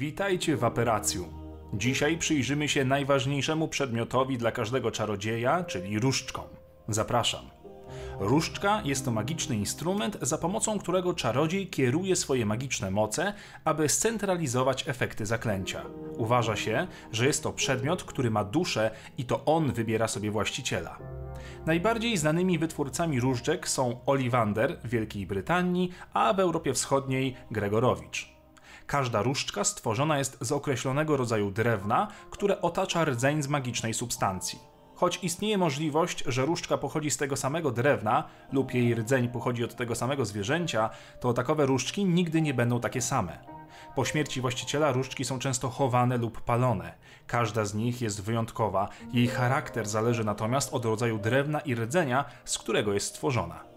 Witajcie w Aperacjum. Dzisiaj przyjrzymy się najważniejszemu przedmiotowi dla każdego czarodzieja, czyli różdżkom. Zapraszam. Różdżka jest to magiczny instrument, za pomocą którego czarodziej kieruje swoje magiczne moce, aby scentralizować efekty zaklęcia. Uważa się, że jest to przedmiot, który ma duszę i to on wybiera sobie właściciela. Najbardziej znanymi wytwórcami różdżek są Ollivander w Wielkiej Brytanii, a w Europie Wschodniej Gregorowicz. Każda różdżka stworzona jest z określonego rodzaju drewna, które otacza rdzeń z magicznej substancji. Choć istnieje możliwość, że różdżka pochodzi z tego samego drewna lub jej rdzeń pochodzi od tego samego zwierzęcia, to takowe różdżki nigdy nie będą takie same. Po śmierci właściciela różdżki są często chowane lub palone. Każda z nich jest wyjątkowa, jej charakter zależy natomiast od rodzaju drewna i rdzenia, z którego jest stworzona.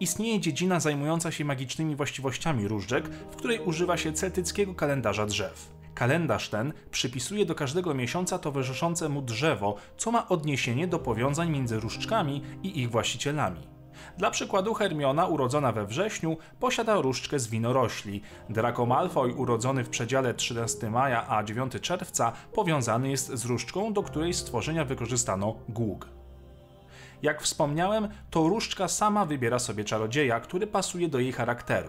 Istnieje dziedzina zajmująca się magicznymi właściwościami różdżek, w której używa się celtyckiego kalendarza drzew. Kalendarz ten przypisuje do każdego miesiąca towarzyszące mu drzewo, co ma odniesienie do powiązań między różdżkami i ich właścicielami. Dla przykładu Hermiona, urodzona we wrześniu, posiada różdżkę z winorośli. Draco Malfoy, urodzony w przedziale 13 maja a 9 czerwca, powiązany jest z różdżką, do której stworzenia wykorzystano głóg. Jak wspomniałem, to różdżka sama wybiera sobie czarodzieja, który pasuje do jej charakteru.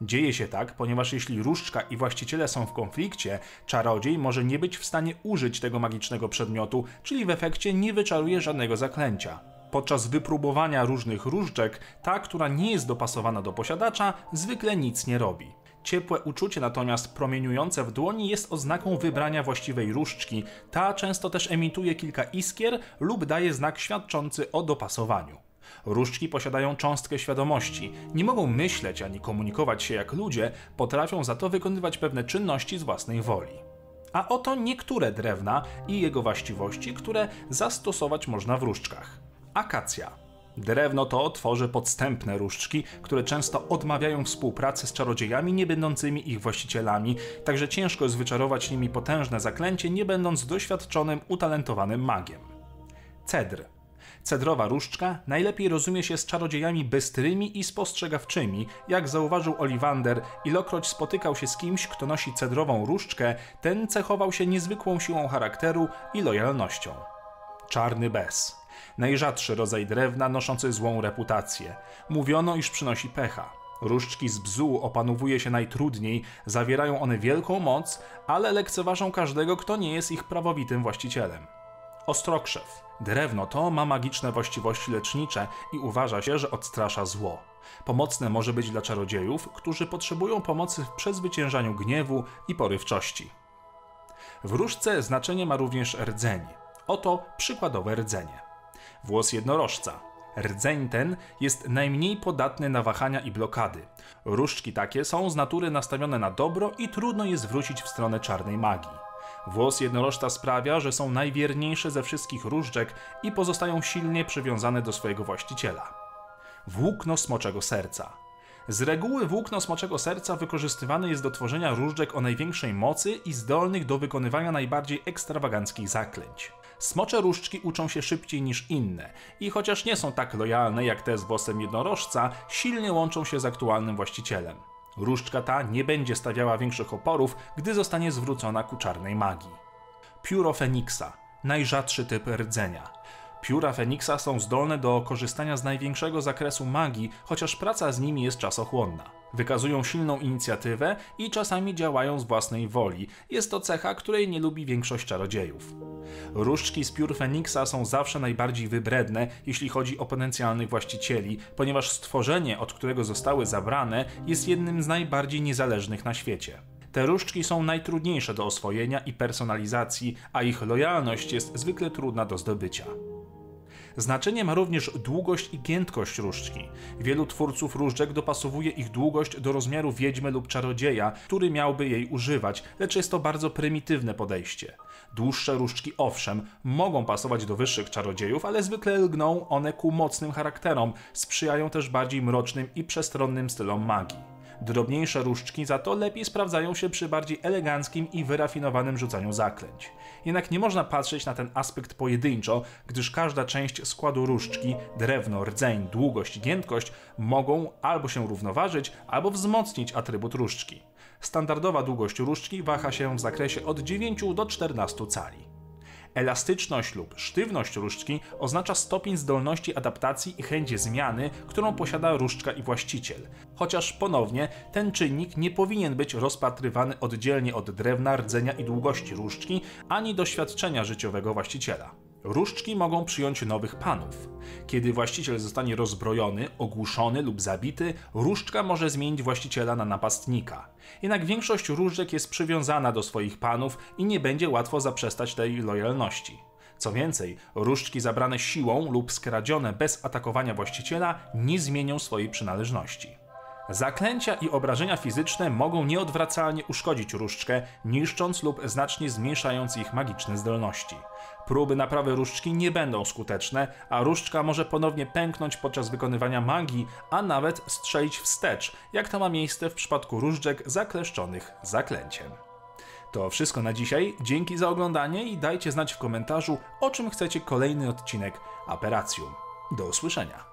Dzieje się tak, ponieważ jeśli różdżka i właściciele są w konflikcie, czarodziej może nie być w stanie użyć tego magicznego przedmiotu, czyli w efekcie nie wyczaruje żadnego zaklęcia. Podczas wypróbowania różnych różdżek, ta, która nie jest dopasowana do posiadacza, zwykle nic nie robi. Ciepłe uczucie natomiast promieniujące w dłoni jest oznaką wybrania właściwej różdżki. Ta często też emituje kilka iskier lub daje znak świadczący o dopasowaniu. Różdżki posiadają cząstkę świadomości, nie mogą myśleć ani komunikować się jak ludzie, potrafią za to wykonywać pewne czynności z własnej woli. A oto niektóre drewna i jego właściwości, które zastosować można w różdżkach. Akacja. Drewno to tworzy podstępne różdżki, które często odmawiają współpracy z czarodziejami nie będącymi ich właścicielami, także ciężko jest wyczarować nimi potężne zaklęcie, nie będąc doświadczonym, utalentowanym magiem. Cedr. Cedrowa różdżka najlepiej rozumie się z czarodziejami bystrymi i spostrzegawczymi. Jak zauważył Ollivander, ilokroć spotykał się z kimś, kto nosi cedrową różdżkę, ten cechował się niezwykłą siłą charakteru i lojalnością. Czarny bez. Najrzadszy rodzaj drewna noszący złą reputację. Mówiono, iż przynosi pecha. Różdżki z bzu opanowuje się najtrudniej, zawierają one wielką moc, ale lekceważą każdego, kto nie jest ich prawowitym właścicielem. Ostrokrzew. Drewno to ma magiczne właściwości lecznicze i uważa się, że odstrasza zło. Pomocne może być dla czarodziejów, którzy potrzebują pomocy w przezwyciężaniu gniewu i porywczości. W różdżce znaczenie ma również rdzeń. Oto przykładowe rdzenie. Włos jednorożca. Rdzeń ten jest najmniej podatny na wahania i blokady. Różdżki takie są z natury nastawione na dobro i trudno je zwrócić w stronę czarnej magii. Włos jednorożca sprawia, że są najwierniejsze ze wszystkich różdżek i pozostają silnie przywiązane do swojego właściciela. Włókno smoczego serca. Z reguły włókno smoczego serca wykorzystywane jest do tworzenia różdżek o największej mocy i zdolnych do wykonywania najbardziej ekstrawaganckich zaklęć. Smocze różdżki uczą się szybciej niż inne i chociaż nie są tak lojalne jak te z włosem jednorożca, silnie łączą się z aktualnym właścicielem. Różdżka ta nie będzie stawiała większych oporów, gdy zostanie zwrócona ku czarnej magii. Pióro Feniksa. Najrzadszy typ rdzenia. Pióra Feniksa są zdolne do korzystania z największego zakresu magii, chociaż praca z nimi jest czasochłonna. Wykazują silną inicjatywę i czasami działają z własnej woli. Jest to cecha, której nie lubi większość czarodziejów. Różdżki z piór Feniksa są zawsze najbardziej wybredne, jeśli chodzi o potencjalnych właścicieli, ponieważ stworzenie, od którego zostały zabrane, jest jednym z najbardziej niezależnych na świecie. Te różdżki są najtrudniejsze do oswojenia i personalizacji, a ich lojalność jest zwykle trudna do zdobycia. Znaczenie ma również długość i giętkość różdżki. Wielu twórców różdżek dopasowuje ich długość do rozmiaru wiedźmy lub czarodzieja, który miałby jej używać, lecz jest to bardzo prymitywne podejście. Dłuższe różdżki owszem, mogą pasować do wyższych czarodziejów, ale zwykle lgną one ku mocnym charakterom, sprzyjają też bardziej mrocznym i przestronnym stylom magii. Drobniejsze różdżki za to lepiej sprawdzają się przy bardziej eleganckim i wyrafinowanym rzucaniu zaklęć. Jednak nie można patrzeć na ten aspekt pojedynczo, gdyż każda część składu różdżki, drewno, rdzeń, długość, giętkość mogą albo się równoważyć, albo wzmocnić atrybut różdżki. Standardowa długość różdżki waha się w zakresie od 9 do 14 cali. Elastyczność lub sztywność różdżki oznacza stopień zdolności adaptacji i chęć zmiany, którą posiada różdżka i właściciel. Chociaż ponownie ten czynnik nie powinien być rozpatrywany oddzielnie od drewna, rdzenia i długości różdżki, ani doświadczenia życiowego właściciela. Różdżki mogą przyjąć nowych panów. Kiedy właściciel zostanie rozbrojony, ogłuszony lub zabity, różdżka może zmienić właściciela na napastnika. Jednak większość różdżek jest przywiązana do swoich panów i nie będzie łatwo zaprzestać tej lojalności. Co więcej, różdżki zabrane siłą lub skradzione bez atakowania właściciela nie zmienią swojej przynależności. Zaklęcia i obrażenia fizyczne mogą nieodwracalnie uszkodzić różdżkę, niszcząc lub znacznie zmniejszając ich magiczne zdolności. Próby naprawy różdżki nie będą skuteczne, a różdżka może ponownie pęknąć podczas wykonywania magii, a nawet strzelić wstecz, jak to ma miejsce w przypadku różdżek zakleszczonych zaklęciem. To wszystko na dzisiaj, dzięki za oglądanie i dajcie znać w komentarzu, o czym chcecie kolejny odcinek Aperacjum. Do usłyszenia!